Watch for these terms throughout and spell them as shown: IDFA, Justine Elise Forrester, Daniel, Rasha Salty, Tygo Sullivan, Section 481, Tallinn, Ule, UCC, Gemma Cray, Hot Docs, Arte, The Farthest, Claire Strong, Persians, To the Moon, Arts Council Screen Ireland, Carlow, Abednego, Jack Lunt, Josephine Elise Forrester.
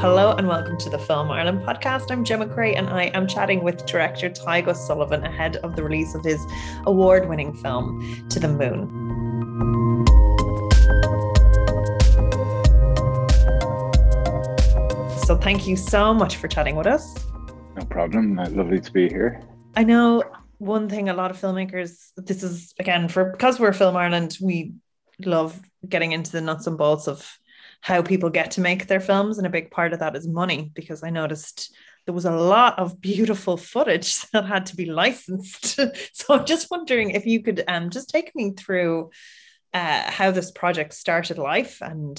Hello and welcome to the Film Ireland podcast. I'm Gemma Cray and I am chatting with director Tygo Sullivan ahead of the release of his award-winning film, To the Moon. So thank you so much for chatting with us. No problem. Lovely to be here. I know one thing a lot of filmmakers, this is again, because we're Film Ireland, we love getting into the nuts and bolts of how people get to make their films. And a big part of that is money, because I noticed there was a lot of beautiful footage that had to be licensed. So I'm just wondering if you could just take me through how this project started life and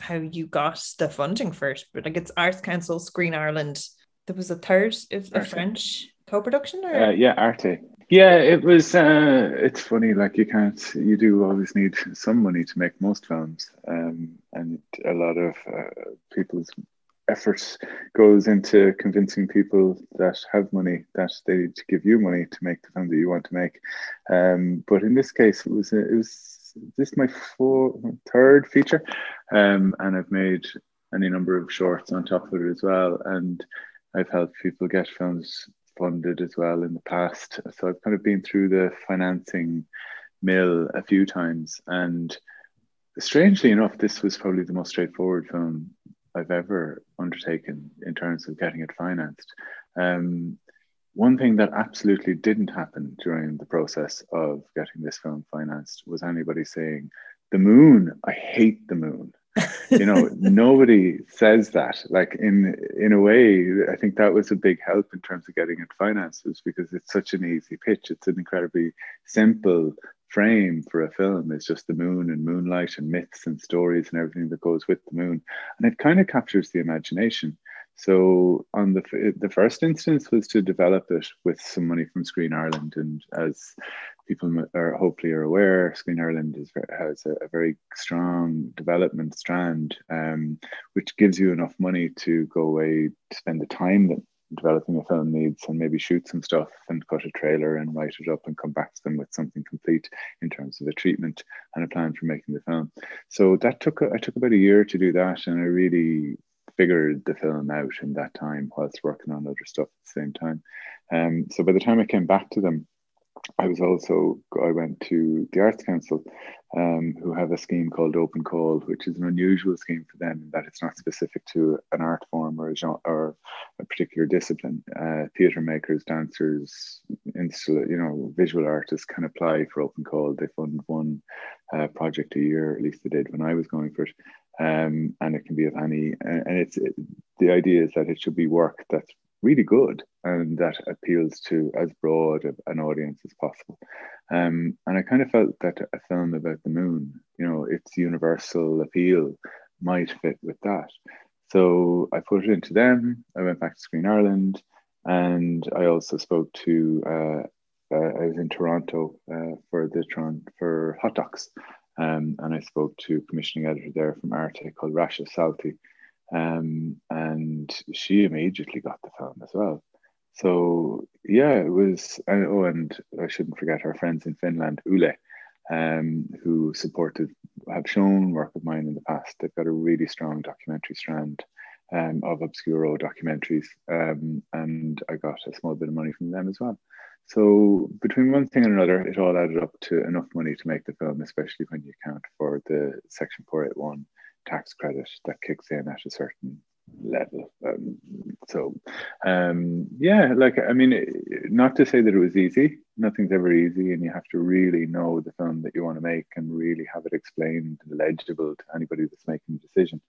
how you got the funding for it. But like, it's Arts Council Screen Ireland. There was a third, a French co-production, or yeah, Arte. Yeah, it was. It's funny, like you do always need some money to make most films, and a lot of people's efforts goes into convincing people that have money that they give you money to make the film that you want to make. But in this case, it was. This is my third feature, and I've made any number of shorts on top of it as well, and I've helped people get films funded as well in the past, so I've kind of been through the financing mill a few times, and strangely enough this was probably the most straightforward film I've ever undertaken in terms of getting it financed. One thing that absolutely didn't happen during the process of getting this film financed was anybody saying, "The Moon, I hate the moon." You know, nobody says that. Like in a way, I think that was a big help in terms of getting it financed, was because it's such an easy pitch. It's an incredibly simple frame for a film. It's just the moon and moonlight and myths and stories and everything that goes with the moon. And it kind of captures the imagination. So on the first instance was to develop it with some money from Screen Ireland, and as people are hopefully are aware, Screen Ireland has a very strong development strand, which gives you enough money to go away, to spend the time that developing a film needs, and maybe shoot some stuff and cut a trailer and write it up and come back to them with something complete in terms of a treatment and a plan for making the film. So that I took about a year to do that, and I really figured the film out in that time whilst working on other stuff at the same time. So by the time I came back to them, I went to the Arts Council, who have a scheme called Open Call, which is an unusual scheme for them in that it's not specific to an art form or a genre or a particular discipline. Theatre makers, dancers, visual artists can apply for Open Call. They fund one project a year, at least they did when I was going for it. And it can be of any, and the idea is that it should be work that's really good and that appeals to as broad an audience as possible. And I kind of felt that a film about the moon, you know, its universal appeal might fit with that. So I put it into them. I went back to Screen Ireland, and I also spoke to, I was in Toronto for Hot Docs. And I spoke to commissioning editor there from Arte called Rasha Salty, and she immediately got the film as well. So yeah, it was. And I shouldn't forget our friends in Finland, Ule, who have shown work of mine in the past. They've got a really strong documentary strand of obscuro documentaries, and I got a small bit of money from them as well. So between one thing and another, it all added up to enough money to make the film, especially when you account for the Section 481 tax credit that kicks in at a certain level. Yeah, like, I mean, not to say that it was easy. Nothing's ever easy, and you have to really know the film that you want to make and really have it explained and legible to anybody that's making a decision.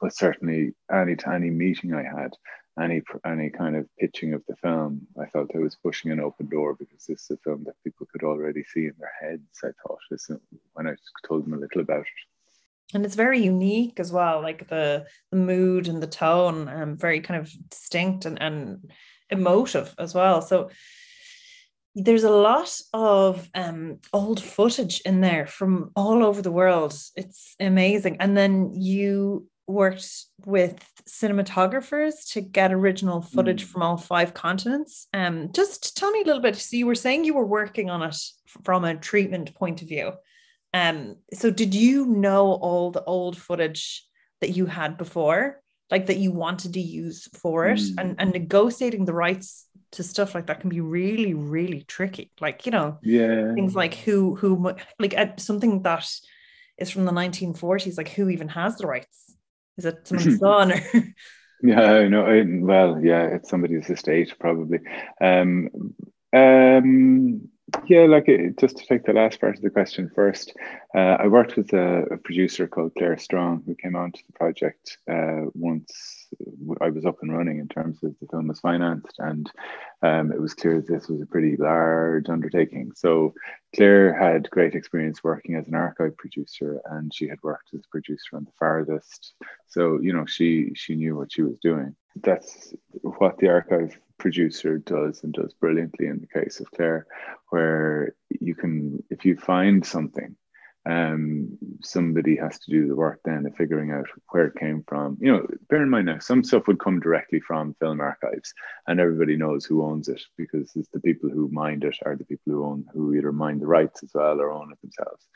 But certainly any meeting I had, any kind of pitching of the film, I felt I was pushing an open door, because this is a film that people could already see in their heads, I thought, when I told them a little about it. And it's very unique as well, like the mood and the tone, very kind of distinct and emotive as well. So there's a lot of old footage in there from all over the world. It's amazing. And then you worked with cinematographers to get original footage from all five continents. Just tell me a little bit. So you were saying you were working on it from a treatment point of view. So did you know all the old footage that you had before? like that you wanted to use for it. And negotiating the rights to stuff like that can be really, really tricky. Like, you know, things like who like something that is from the 1940s, like who even has the rights? Is it someone's son or? Yeah, no, it's somebody's estate probably. Yeah, like just to take the last part of the question first, I worked with a producer called Claire Strong who came onto the project once I was up and running in terms of the film was financed, and it was clear that this was a pretty large undertaking. So Claire had great experience working as an archive producer, and she had worked as a producer on The Farthest. So, you know, she knew what she was doing. That's what the archive producer does, and does brilliantly in the case of Claire, where you can, if you find something, somebody has to do the work then of figuring out where it came from. You know, bear in mind now, some stuff would come directly from film archives and everybody knows who owns it, because it's the people who mined it are the people who own, who either mine the rights as well or own it themselves.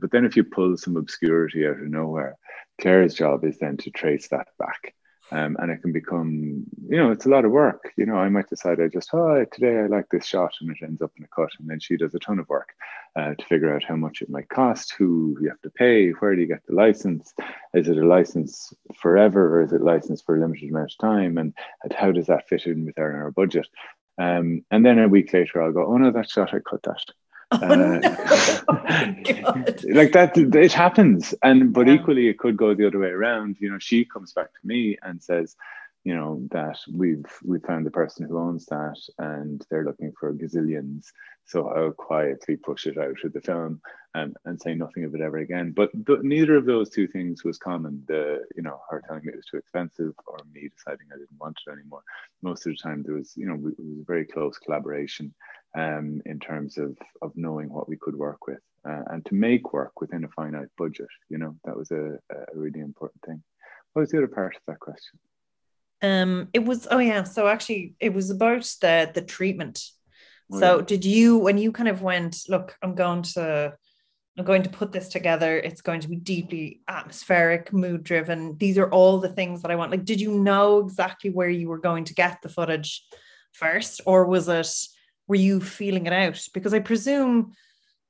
But then if you pull some obscurity out of nowhere, Claire's job is then to trace that back. And it can become, you know, it's a lot of work. You know, I might decide today I like this shot, and it ends up in a cut. And then she does a ton of work to figure out how much it might cost, who you have to pay, where do you get the license? Is it a license forever, or is it licensed for a limited amount of time? And how does that fit in with our budget? And then a week later, I'll go, oh no, that shot, I cut that. Like that, it happens. But equally, it could go the other way around. You know, she comes back to me and says, you know, that we found the person who owns that, and they're looking for gazillions. So I'll quietly push it out of the film and say nothing of it ever again. But neither of those two things was common. Her telling me it was too expensive, or me deciding I didn't want it anymore. Most of the time, there was, you know, it was a very close collaboration in terms of knowing what we could work with and to make work within a finite budget. You know, that was a really important thing. What was the other part of that question? It was about the treatment. So did you, when you kind of went, look, I'm going to put this together, it's going to be deeply atmospheric, mood driven, these are all the things that I want, like, did you know exactly where you were going to get the footage first, or were you feeling it out? Because I presume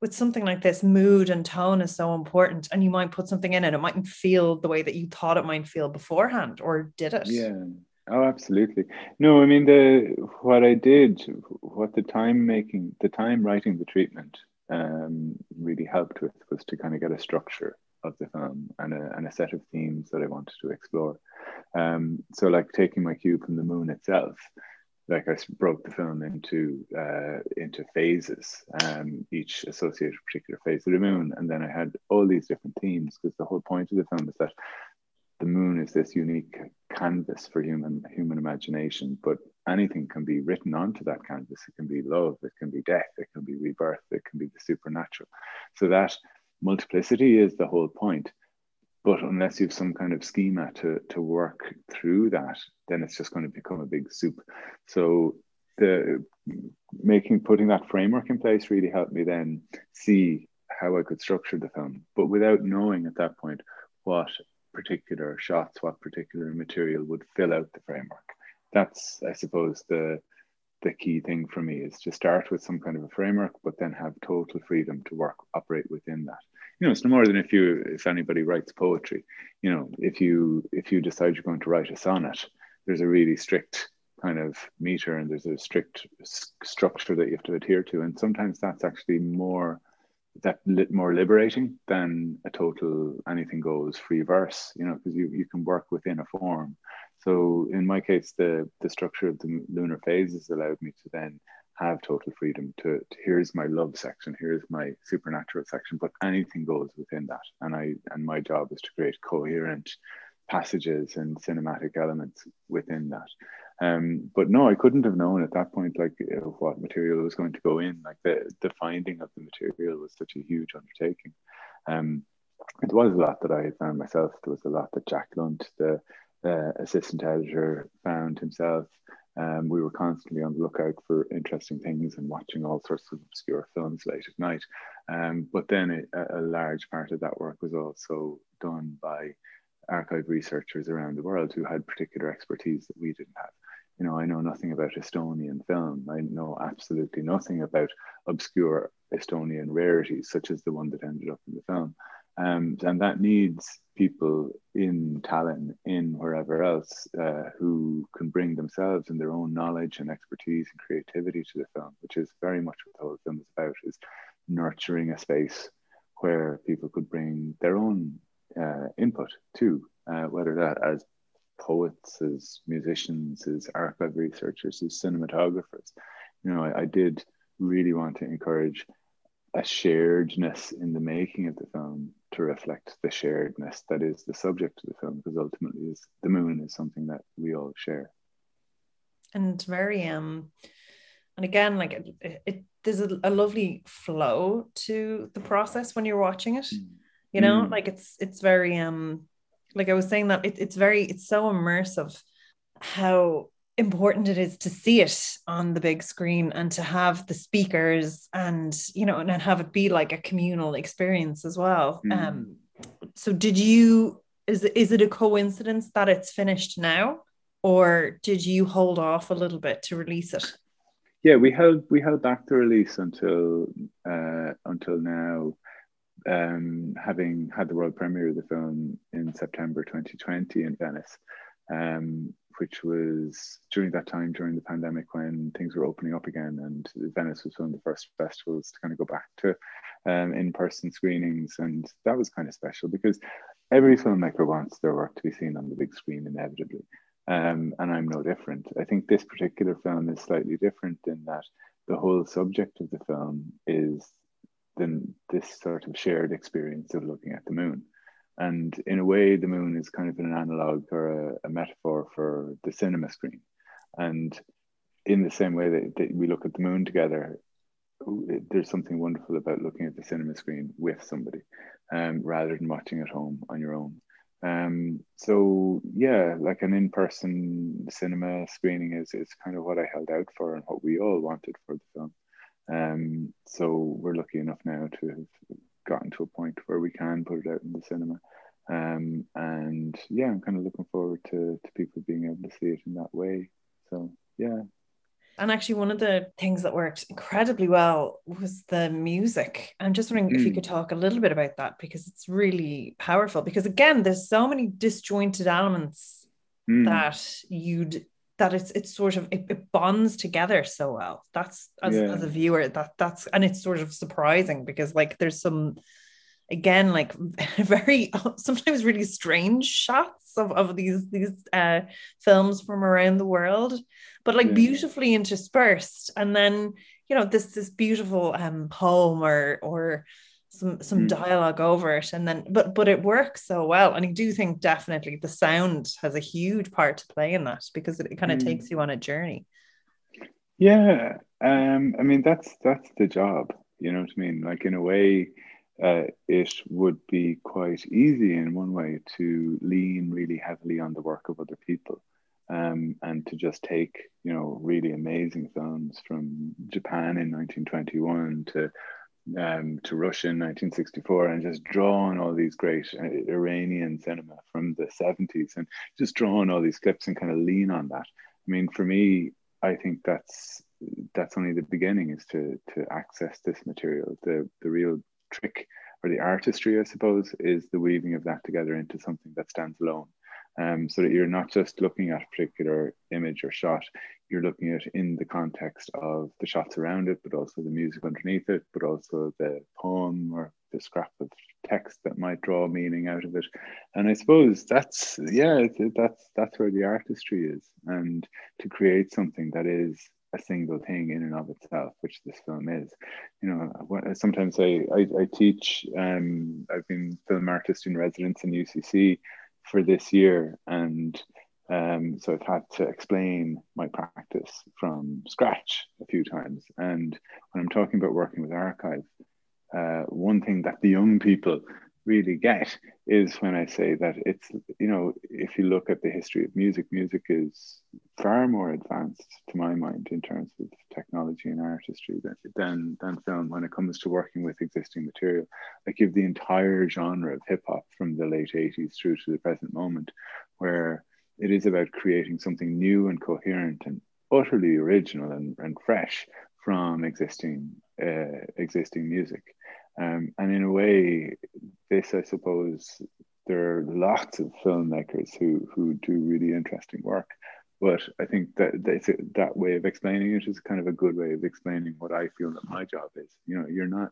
with something like this, mood and tone is so important, and you might put something in and it mightn't feel the way that you thought it might feel beforehand, or did it? Yeah. Oh, absolutely. No, I mean, the time writing the treatment really helped with was to kind of get a structure of the film and a set of themes that I wanted to explore. So like taking my cue from the moon itself, like I broke the film into phases, each associated a particular phase of the moon. And then I had all these different themes, because the whole point of the film is that the moon is this unique canvas for human imagination, but anything can be written onto that canvas. It can be love, it can be death, it can be rebirth, it can be the supernatural. So that multiplicity is the whole point. But unless you have some kind of schema to work through that, then it's just going to become a big soup. So putting that framework in place really helped me then see how I could structure the film, but without knowing at that point what particular shots, what particular material would fill out the framework. That's, I suppose, the key thing for me, is to start with some kind of a framework, but then have total freedom to operate within that. You know, it's no more than if anybody writes poetry. You know, if you decide you're going to write a sonnet, there's a really strict kind of meter, and there's a strict structure that you have to adhere to. And sometimes that's actually more liberating than a total anything goes free verse, you know, because you can work within a form. So in my case, the structure of the lunar phases allowed me to then have total freedom to here's my love section, here's my supernatural section, but anything goes within that. And my job is to create coherent passages and cinematic elements within that. But no, I couldn't have known at that point, like what material was going to go in. Like the finding of the material was such a huge undertaking. It was a lot that I had found myself. There was a lot that Jack Lunt, the assistant editor, found himself. We were constantly on the lookout for interesting things and watching all sorts of obscure films late at night. But then a large part of that work was also done by archive researchers around the world who had particular expertise that we didn't have. You know, I know nothing about Estonian film. I know absolutely nothing about obscure Estonian rarities, such as the one that ended up in the film. And that needs people in Tallinn, in wherever else, who can bring themselves and their own knowledge and expertise and creativity to the film, which is very much what the whole film is about, is nurturing a space where people could bring their own input to, whether that as poets, as musicians, as archive researchers, as cinematographers. You know, I did really want to encourage a sharedness in the making of the film to reflect the sharedness that is the subject of the film, because ultimately is the moon is something that we all share. And very and again, like it there's a lovely flow to the process when you're watching it, you know. Like it's very like I was saying, that it's so immersive how important it is to see it on the big screen and to have the speakers and, you know, and have it be like a communal experience as well. So did you, is it a coincidence that it's finished now, or did you hold off a little bit to release it? Yeah, we held back the release until now, having had the world premiere of the film in September 2020 in Venice, which was during that time, during the pandemic, when things were opening up again, and Venice was one of the first festivals to kind of go back to in-person screenings. And that was kind of special, because every filmmaker wants their work to be seen on the big screen inevitably, and I'm no different. I think this particular film is slightly different in that the whole subject of the film is this sort of shared experience of looking at the moon. And in a way, the moon is kind of an analogue or a metaphor for the cinema screen. And in the same way that we look at the moon together, there's something wonderful about looking at the cinema screen with somebody, rather than watching at home on your own. So yeah, like an in-person cinema screening is kind of what I held out for and what we all wanted for the film. So we're lucky enough now to have gotten to a point where we can put it out in the cinema, and yeah, I'm kind of looking forward to people being able to see it in that way. So yeah. And actually, one of the things that worked incredibly well was the music. I'm just wondering if you could talk a little bit about that, because it's really powerful, because again, there's so many disjointed elements that it bonds together so well. That's as a viewer, that's and it's sort of surprising, because like there's some, again, like very sometimes really strange shots of these films from around the world, but like beautifully interspersed. And then, you know, this beautiful poem or some dialogue over it, and then but it works so well. And I do think definitely the sound has a huge part to play in that, because it kind of takes you on a journey. Yeah, I mean that's the job, you know what I mean? Like in a way, it would be quite easy in one way to lean really heavily on the work of other people, and to just take, you know, really amazing films from Japan in 1921 to Russia in 1964, and just draw on all these great Iranian cinema from the 70s, and just draw on all these clips and kind of lean on that. I mean, for me, I think that's only the beginning, is to access this material. The real trick, or the artistry, I suppose, is the weaving of that together into something that stands alone. So that you're not just looking at a particular image or shot, you're looking at it in the context of the shots around it, but also the music underneath it, but also the poem or the scrap of text that might draw meaning out of it. And I suppose that's where the artistry is, and to create something that is a single thing in and of itself, which this film is. You know, sometimes I teach, I've been film artist in residence in UCC for this year, and so I've had to explain my practice from scratch a few times. And when I'm talking about working with archive, one thing that the young people really get is when I say that it's, you know, if you look at the history of music, music is far more advanced to my mind in terms of technology and artistry than film when it comes to working with existing material. Like you have the entire genre of hip hop from the late 80s through to the present moment, where it is about creating something new and coherent and utterly original and fresh from existing music. And in a way, this, I suppose, there are lots of filmmakers who do really interesting work. But I think that way of explaining it is kind of a good way of explaining what I feel that my job is. You know, you're not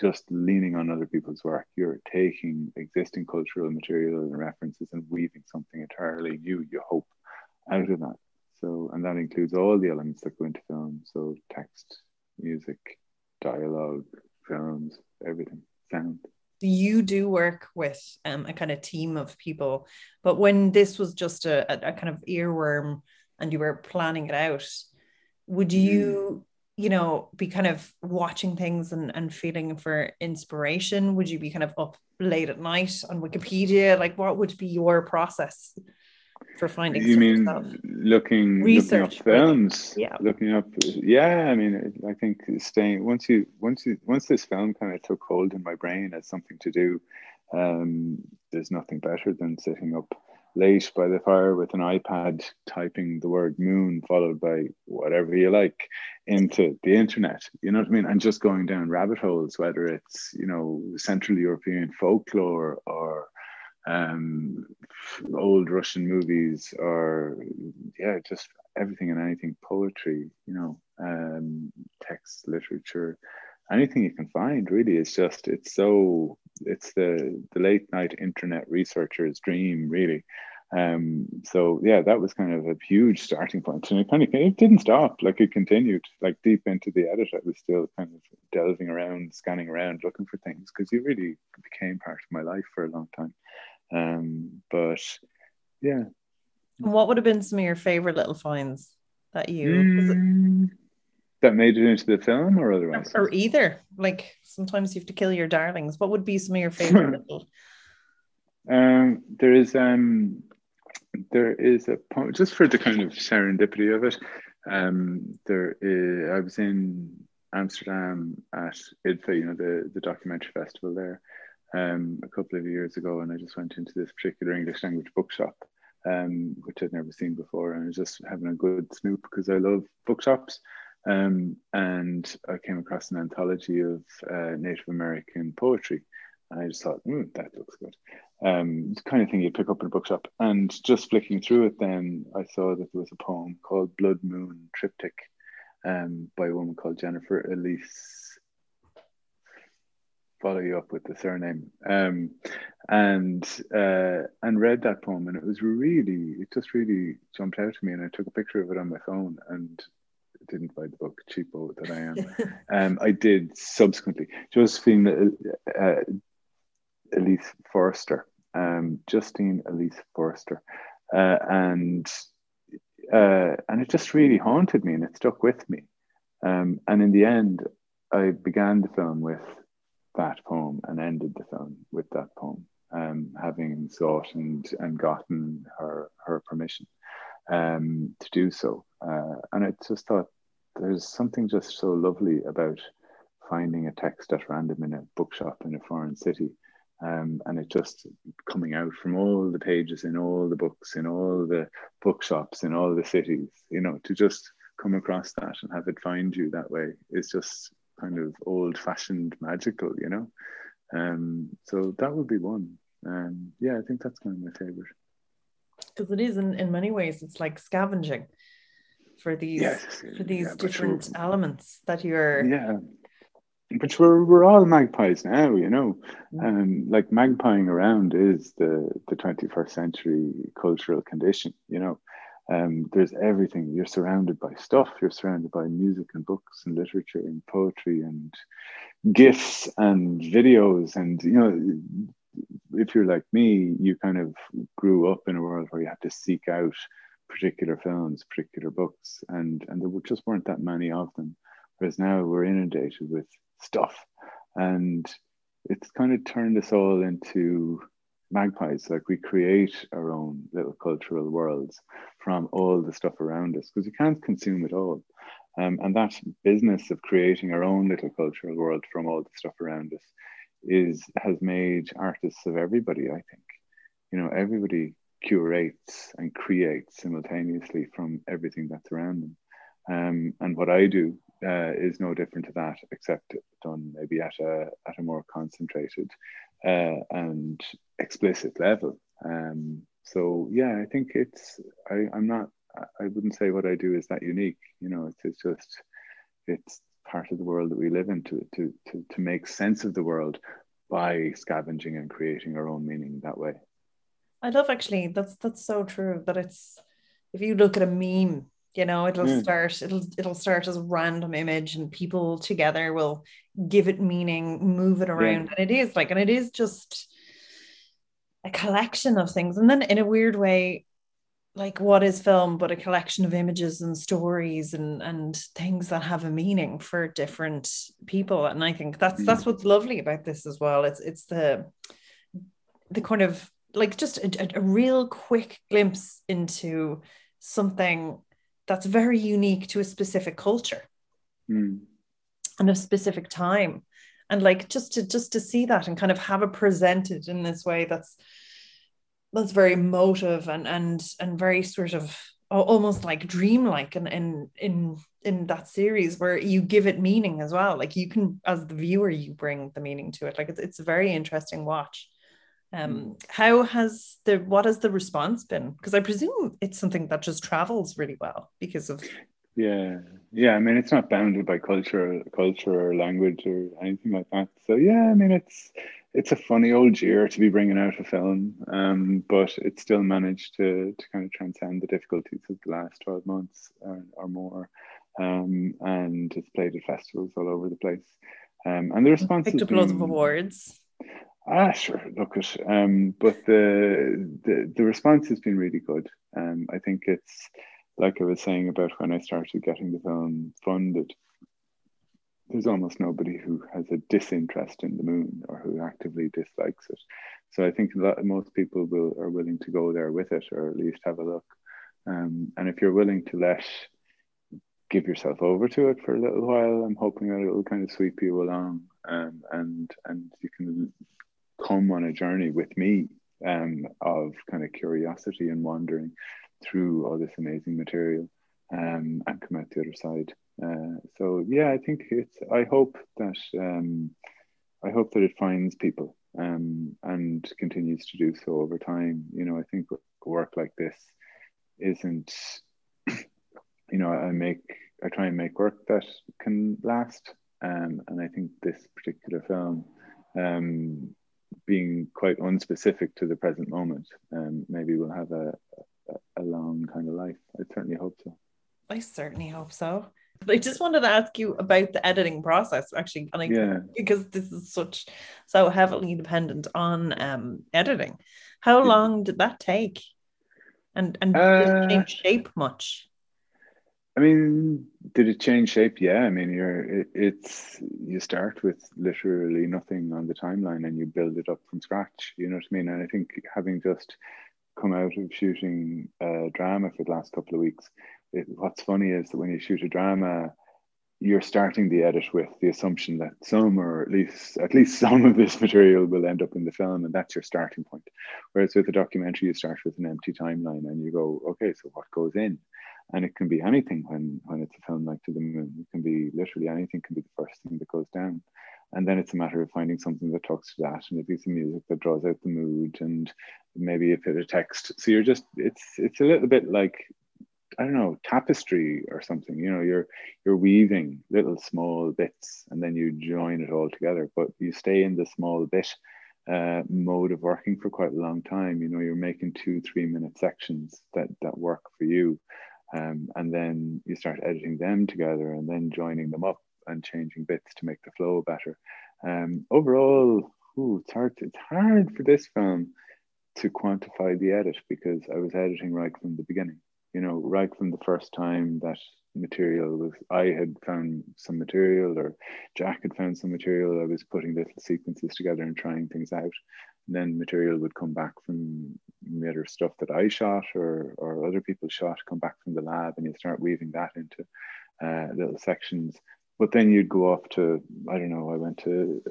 just leaning on other people's work. You're taking existing cultural material and references and weaving something entirely new, you hope, out of that. So, and that includes all the elements that go into film. So text, music, dialogue, films, everything, sound. You do work with a kind of team of people, but when this was just a kind of earworm and you were planning it out, would you, you know, be kind of watching things and feeling for inspiration? Would you be kind of up late at night on Wikipedia? Like, what would be your process for finding stuff? You mean looking up films? Yeah. Looking up, yeah. I mean, I think staying once this film kind of took hold in my brain as something to do, there's nothing better than sitting up late by the fire with an iPad, typing the word moon followed by whatever you like into the internet, you know what I mean? And just going down rabbit holes, whether it's, you know, Central European folklore or old Russian movies, or yeah, just everything and anything, poetry, you know, text, literature, anything you can find really. It's just, it's the late night internet researcher's dream really. So yeah, that was kind of a huge starting point, and it didn't stop. Like it continued, like deep into the edit, I was still kind of delving around, scanning around, looking for things, because it really became part of my life for a long time. But yeah. What would have been some of your favorite little finds that you that made it into the film or otherwise? Or either, like sometimes you have to kill your darlings. What would be some of your favorite little? There is a poem, just for the kind of serendipity of it. I was in Amsterdam at IDFA, you know, the documentary festival there, a couple of years ago, and I just went into this particular English language bookshop, which I'd never seen before, and I was just having a good snoop because I love bookshops, and I came across an anthology of Native American poetry, and I just thought, that looks good. The kind of thing you pick up in a bookshop. And just flicking through it then, I saw that there was a poem called Blood Moon Triptych by a woman called Jennifer Elise. Follow you up with the surname. And read that poem, and it just really jumped out to me, and I took a picture of it on my phone, and didn't buy the book, cheapo that I am. I did subsequently. Josephine Elise Forrester, Justine Elise Forrester, and it just really haunted me, and it stuck with me. And in the end, I began the film with that poem and ended the film with that poem, having sought and gotten her permission to do so. And I just thought, there's something just so lovely about finding a text at random in a bookshop in a foreign city, and it just coming out from all the pages in all the books in all the bookshops in all the cities, you know, to just come across that and have it find you that way is just kind of old-fashioned magical, you know. So that would be one. Yeah, I think that's kind of my favorite, because it is in many ways it's like scavenging for these different elements that you're But we're all magpies now, you know. Like magpieing around is the 21st century cultural condition, you know. There's everything. You're surrounded by stuff. You're surrounded by music and books and literature and poetry and GIFs and videos. And, you know, if you're like me, you kind of grew up in a world where you had to seek out particular films, particular books, and there just weren't that many of them. Whereas now we're inundated with stuff, and it's kind of turned us all into magpies. Like, we create our own little cultural worlds from all the stuff around us, because you can't consume it all. And that business of creating our own little cultural world from all the stuff around us has made artists of everybody, I think. You know, everybody curates and creates simultaneously from everything that's around them. And what I do is no different to that, except done maybe at a more concentrated and explicit level. So yeah, I think I wouldn't say what I do is that unique. You know, it's part of the world that we live in, to make sense of the world by scavenging and creating our own meaning that way. I love, actually, that's so true, that it's, if you look at a meme, you know, it'll start as a random image, and people together will give it meaning, move it around. And it is just a collection of things. And then, in a weird way, like, what is film but a collection of images and stories and things that have a meaning for different people. And I think that's what's lovely about this as well. It's the kind of, like, just a real quick glimpse into something that's very unique to a specific culture and a specific time. And, like, just to see that and kind of have it presented in this way that's very emotive and very sort of almost like dreamlike, and in that series where you give it meaning as well. Like, you can, as the viewer, you bring the meaning to it. Like, it's a very interesting watch. What has the response been? Because I presume it's something that just travels really well because of... Yeah. I mean, it's not bounded by culture or language or anything like that. So yeah, I mean, it's a funny old year to be bringing out a film, but it still managed to kind of transcend the difficulties of the last 12 months or more, and it's played at festivals all over the place, and the response picked up loads of awards. Sure, look it. But the response has been really good. I think it's, like I was saying about when I started getting the film funded, there's almost nobody who has a disinterest in the Moon or who actively dislikes it. So I think that most people are willing to go there with it, or at least have a look. And if you're willing to give yourself over to it for a little while, I'm hoping that it will kind of sweep you along, and you can come on a journey with me of kind of curiosity and wandering through all this amazing material, and come out the other side. So yeah, I think it's, I hope that it finds people, and continues to do so over time. You know, I think work like this isn't, you know, I try and make work that can last. And I think this particular film, being quite unspecific to the present moment, maybe will have a long kind of life. I certainly hope so. I just wanted to ask you about the editing process, actually, because this is so heavily dependent on editing. How long did that take, and did it change shape much? I mean, did it change shape? Yeah, I mean, you start with literally nothing on the timeline and you build it up from scratch, you know what I mean? And I think, having just come out of shooting a drama for the last couple of weeks, what's funny is that when you shoot a drama, you're starting the edit with the assumption that some, or at least some of this material will end up in the film, and that's your starting point. Whereas with a documentary, you start with an empty timeline and you go, okay, so what goes in? And it can be anything when it's a film like To the Moon. It can be literally anything, can be the first thing that goes down. And then it's a matter of finding something that talks to that, and a piece of music that draws out the mood, and maybe a bit of text. So you're just, it's a little bit like, I don't know, tapestry or something. You know, you're weaving little small bits, and then you join it all together. But you stay in the small bit mode of working for quite a long time. You know, you're making 2-3 minute sections that work for you, and then you start editing them together, and then joining them up and changing bits to make the flow better. Overall, it's hard for this film to quantify the edit, because I was editing right from the beginning. you know, right from the first time that material was, I had found some material or Jack had found some material, I was putting little sequences together and trying things out. And then material would come back from either stuff that I shot or other people shot, come back from the lab, and you start weaving that into little sections. But then you'd go off to, I don't know, I went to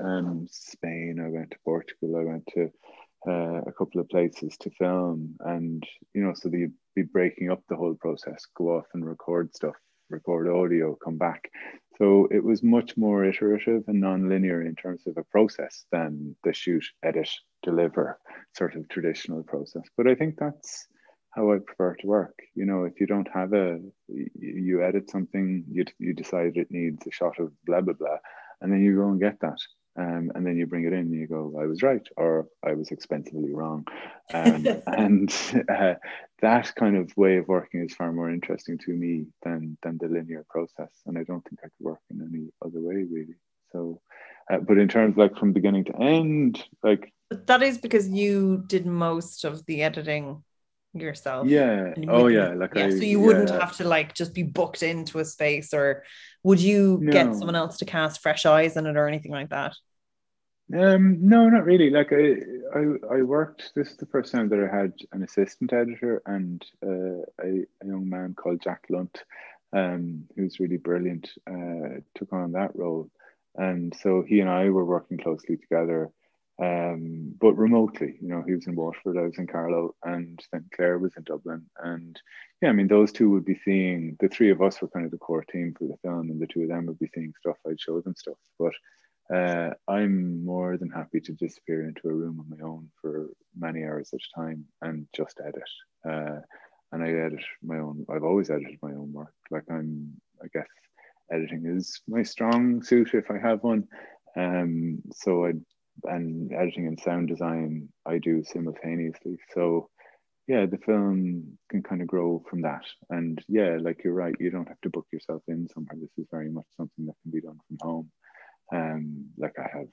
Spain, I went to Portugal, I went to a couple of places to film. And, you know, so you'd be breaking up the whole process, go off and record stuff, record audio, come back. So it was much more iterative and non-linear in terms of a process than the shoot, edit, deliver sort of traditional process. But I think that's how I prefer to work. You know, if you don't have a, you edit something, you decide it needs a shot of blah, blah, blah, and then you go and get that. And then you bring it in and you go, I was right, or I was expensively wrong. And that kind of way of working is far more interesting to me than the linear process. And I don't think I could work in any other way, really. So, but in terms like from beginning to end, like... But that is because you did most of the editing yourself. Yeah. Oh, yeah. Like yeah. So you wouldn't have to like just be booked into a space, or would you get someone else to cast fresh eyes on it or anything like that? No, not really. Like I worked. This is the first time that I had an assistant editor and a young man called Jack Lunt, who's really brilliant. Took on that role, and so he and I were working closely together. But remotely, you know, he was in Waterford, I was in Carlow, and then Claire was in Dublin. And yeah, I mean, those two would be seeing, the three of us were kind of the core team for the film, and the two of them would be seeing stuff, I'd show them stuff. But I'm more than happy to disappear into a room on my own for many hours at a time and just edit. And I edit my own, I've always edited my own work. Like I guess editing is my strong suit if I have one. And editing and sound design I do simultaneously, so yeah, the film can kind of grow from that. And yeah, like you're right, you don't have to book yourself in somewhere. This is very much something that can be done from home. Like I have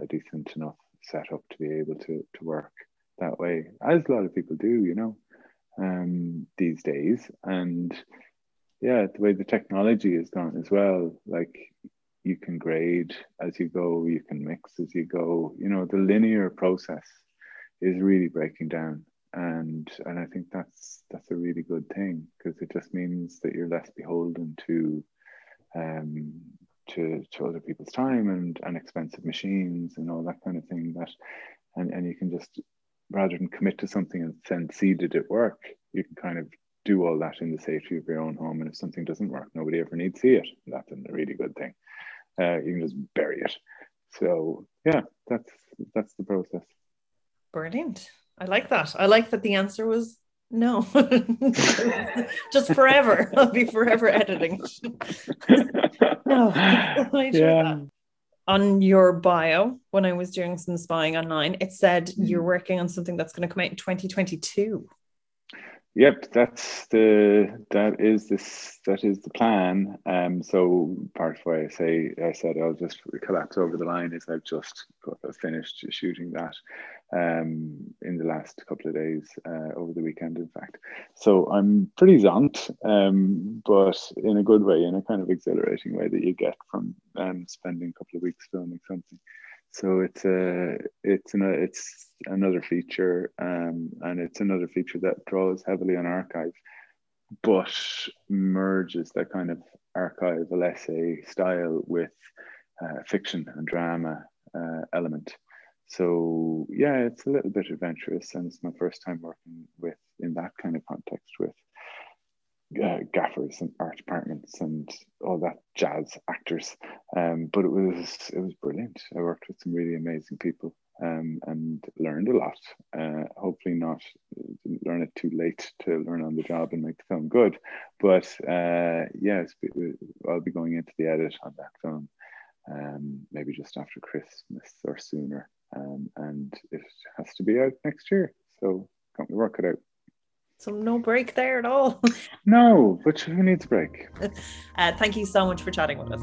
a decent enough setup to be able to work that way, as a lot of people do, you know, these days. And yeah, the way the technology has gone as well, like you can grade as you go, you can mix as you go. You know, the linear process is really breaking down. And I think that's a really good thing, because it just means that you're less beholden to other people's time and expensive machines and all that kind of thing. And you can just, rather than commit to something and then see did it work, you can kind of do all that in the safety of your own home. And if something doesn't work, nobody ever needs to see it. That's a really good thing. You can just bury it. So yeah, that's the process. Brilliant. I like that. I like that the answer was no. Just forever. I'll be forever editing. No, I that. On your bio, when I was doing some spying online, it said you're working on something that's going to come out in 2022. Yep, that is the plan. So part of why I said I'll just collapse over the line is I've just finished shooting that in the last couple of days, over the weekend, in fact. So I'm pretty zonked, but in a good way, in a kind of exhilarating way that you get from spending a couple of weeks filming something. So it's another feature, and it's another feature that draws heavily on archive, but merges that kind of archival essay style with fiction and drama element. So yeah, it's a little bit adventurous, and it's my first time working with in that kind of context with gaffers and art departments and all that jazz, actors, but it was brilliant. I worked with some really amazing people, and learned a lot. Hopefully not learn it too late to learn on the job and make the film good, but yes, I'll be going into the edit on that film, maybe just after Christmas or sooner, and it has to be out next year, so can't we work it out? So no break there at all. No, but who needs a break? Thank you so much for chatting with us.